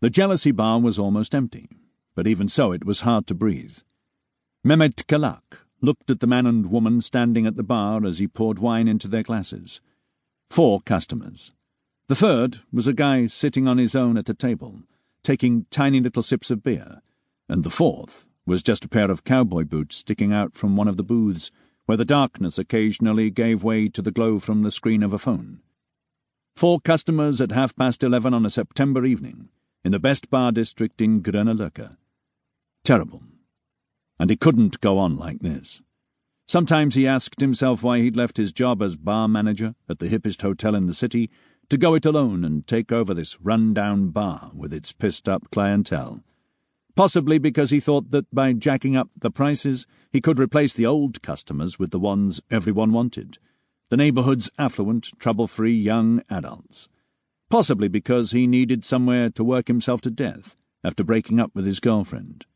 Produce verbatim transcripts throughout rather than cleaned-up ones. The Jealousy Bar was almost empty, but even so it was hard to breathe. Mehmet Kalak looked at the man and woman standing at the bar as he poured wine into their glasses. Four customers. The third was a guy sitting on his own at a table, taking tiny little sips of beer, and the fourth was just a pair of cowboy boots sticking out from one of the booths, where the darkness occasionally gave way to the glow from the screen of a phone. Four customers at half past eleven on a September evening, in the best bar district in Grünerløkka. Terrible. And it couldn't go on like this. Sometimes he asked himself why he'd left his job as bar manager at the hippest hotel in the city to go it alone and take over this run-down bar with its pissed-up clientele. Possibly because he thought that by jacking up the prices, he could replace the old customers with the ones everyone wanted, the neighbourhood's affluent, trouble-free young adults. Possibly because he needed somewhere to work himself to death after breaking up with his girlfriend.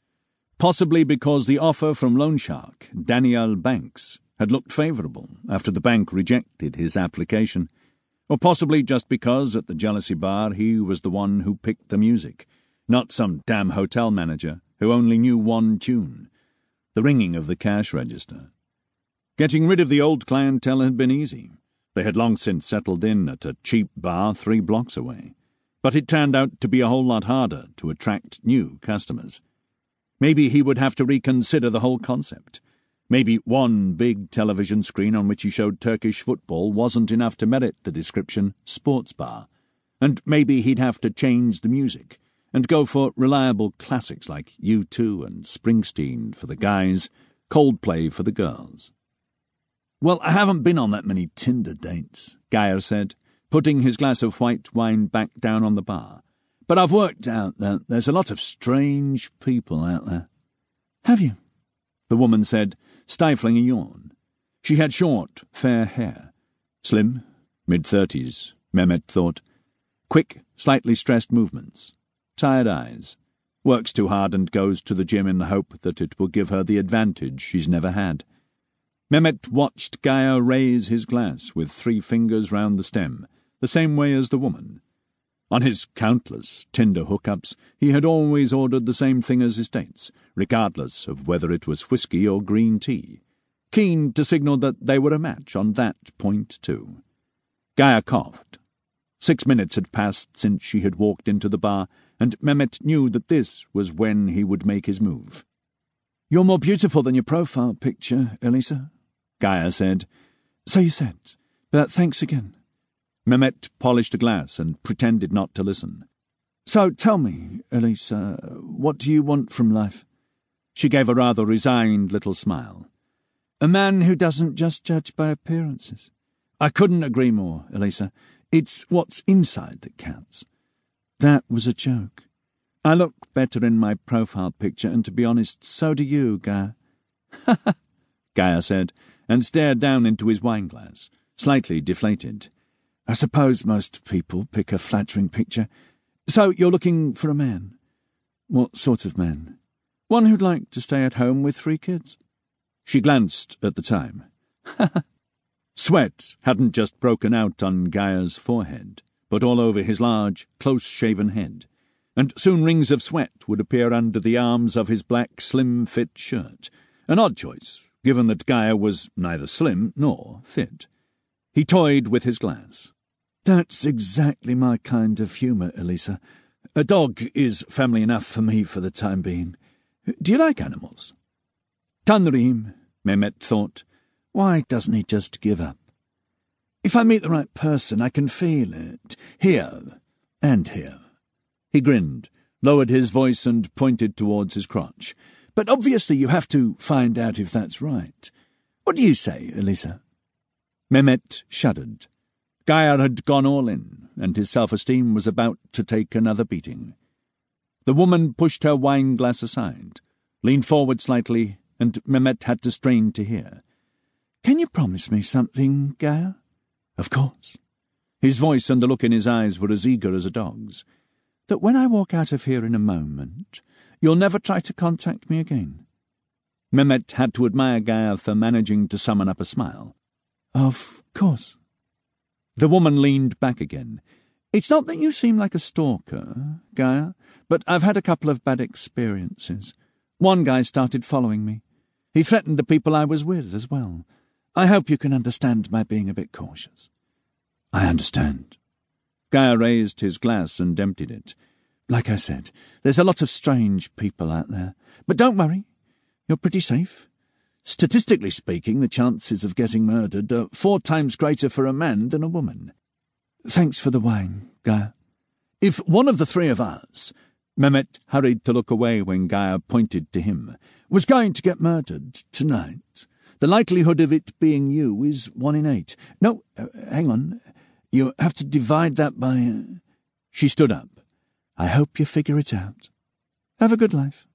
Possibly because the offer from Loan Shark, Daniel Banks, had looked favourable after the bank rejected his application, or possibly just because at the Jealousy Bar he was the one who picked the music, not some damn hotel manager who only knew one tune, the ringing of the cash register. Getting rid of the old clientele had been easy. They had long since settled in at a cheap bar three blocks away, but it turned out to be a whole lot harder to attract new customers. Maybe he would have to reconsider the whole concept. Maybe one big television screen on which he showed Turkish football wasn't enough to merit the description sports bar, and maybe he'd have to change the music and go for reliable classics like U two and Springsteen for the guys, Coldplay for the girls. "Well, I haven't been on that many Tinder dates," Geyer said, putting his glass of white wine back down on the bar. "But I've worked out that there's a lot of strange people out there." "Have you?" the woman said, stifling a yawn. She had short, fair hair. Slim, mid-thirties, Mehmet thought. Quick, slightly stressed movements. Tired eyes. Works too hard and goes to the gym in the hope that it will give her the advantage she's never had. Mehmet watched Gaia raise his glass with three fingers round the stem, the same way as the woman. On his countless Tinder hookups, he had always ordered the same thing as his dates, regardless of whether it was whiskey or green tea, keen to signal that they were a match on that point too. Gaia coughed. Six minutes had passed since she had walked into the bar, and Mehmet knew that this was when he would make his move. "You're more beautiful than your profile picture, Elisa," Gaia said. "So you said, but thanks again." Mehmet polished a glass and pretended not to listen. "So tell me, Elisa, what do you want from life?" She gave a rather resigned little smile. "A man who doesn't just judge by appearances." "I couldn't agree more, Elisa. It's what's inside that counts." "That was a joke. I look better in my profile picture, and to be honest, so do you, Gaia." "Ha ha," Gaia said, and stared down into his wineglass, slightly deflated. "I suppose most people pick a flattering picture. So you're looking for a man?" "What sort of man?" "One who'd like to stay at home with three kids." She glanced at the time. "Ha ha." Sweat hadn't just broken out on Gaia's forehead, but all over his large, close-shaven head, and soon rings of sweat would appear under the arms of his black, slim-fit shirt, an odd choice, given that Gaia was neither slim nor fit. He toyed with his glass. "That's exactly my kind of humour, Elisa. A dog is family enough for me for the time being. Do you like animals?" "Tanrim," Mehmet thought. "Why doesn't he just give up? If I meet the right person, I can feel it, here and here." He grinned, lowered his voice and pointed towards his crotch. "But obviously you have to find out if that's right. What do you say, Elisa?" Mehmet shuddered. Gaia had gone all in, and his self-esteem was about to take another beating. The woman pushed her wine-glass aside, leaned forward slightly, and Mehmet had to strain to hear. "Can you promise me something, Gaia?" "Of course." His voice and the look in his eyes were as eager as a dog's. "That when I walk out of here in a moment, you'll never try to contact me again." Mehmet had to admire Gaia for managing to summon up a smile. "Of course." The woman leaned back again. "It's not that you seem like a stalker, Gaia, but I've had a couple of bad experiences. One guy started following me. He threatened the people I was with as well. I hope you can understand my being a bit cautious." "I understand." Gaia raised his glass and emptied it. "Like I said, there's a lot of strange people out there. But don't worry, you're pretty safe. Statistically speaking, the chances of getting murdered are four times greater for a man than a woman. Thanks for the wine, Gaia. If one of the three of us—" Mehmet hurried to look away when Gaia pointed to him— "was going to get murdered tonight, the likelihood of it being you is one in eight. No, uh, hang on. You have to divide that by—" Uh... She stood up. "I hope you figure it out. Have a good life."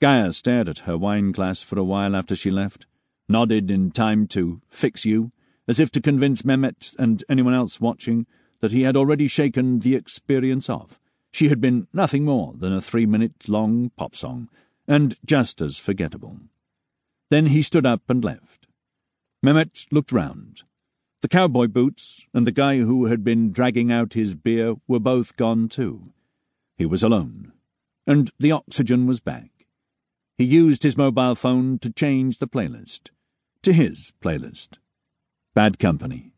Gaia stared at her wine-glass for a while after she left, nodded in time to "fix you," as if to convince Mehmet and anyone else watching that he had already shaken the experience off. She had been nothing more than a three-minute-long pop song, and just as forgettable. Then he stood up and left. Mehmet looked round. The cowboy boots and the guy who had been dragging out his beer were both gone too. He was alone, and the oxygen was back. He used his mobile phone to change the playlist. To his playlist. Bad Company.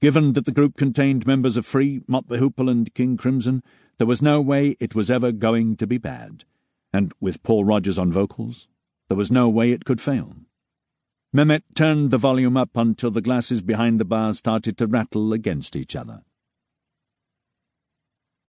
Given that the group contained members of Free, Mott the Hoople and King Crimson, there was no way it was ever going to be bad. And with Paul Rodgers on vocals, there was no way it could fail. Mehmet turned the volume up until the glasses behind the bar started to rattle against each other.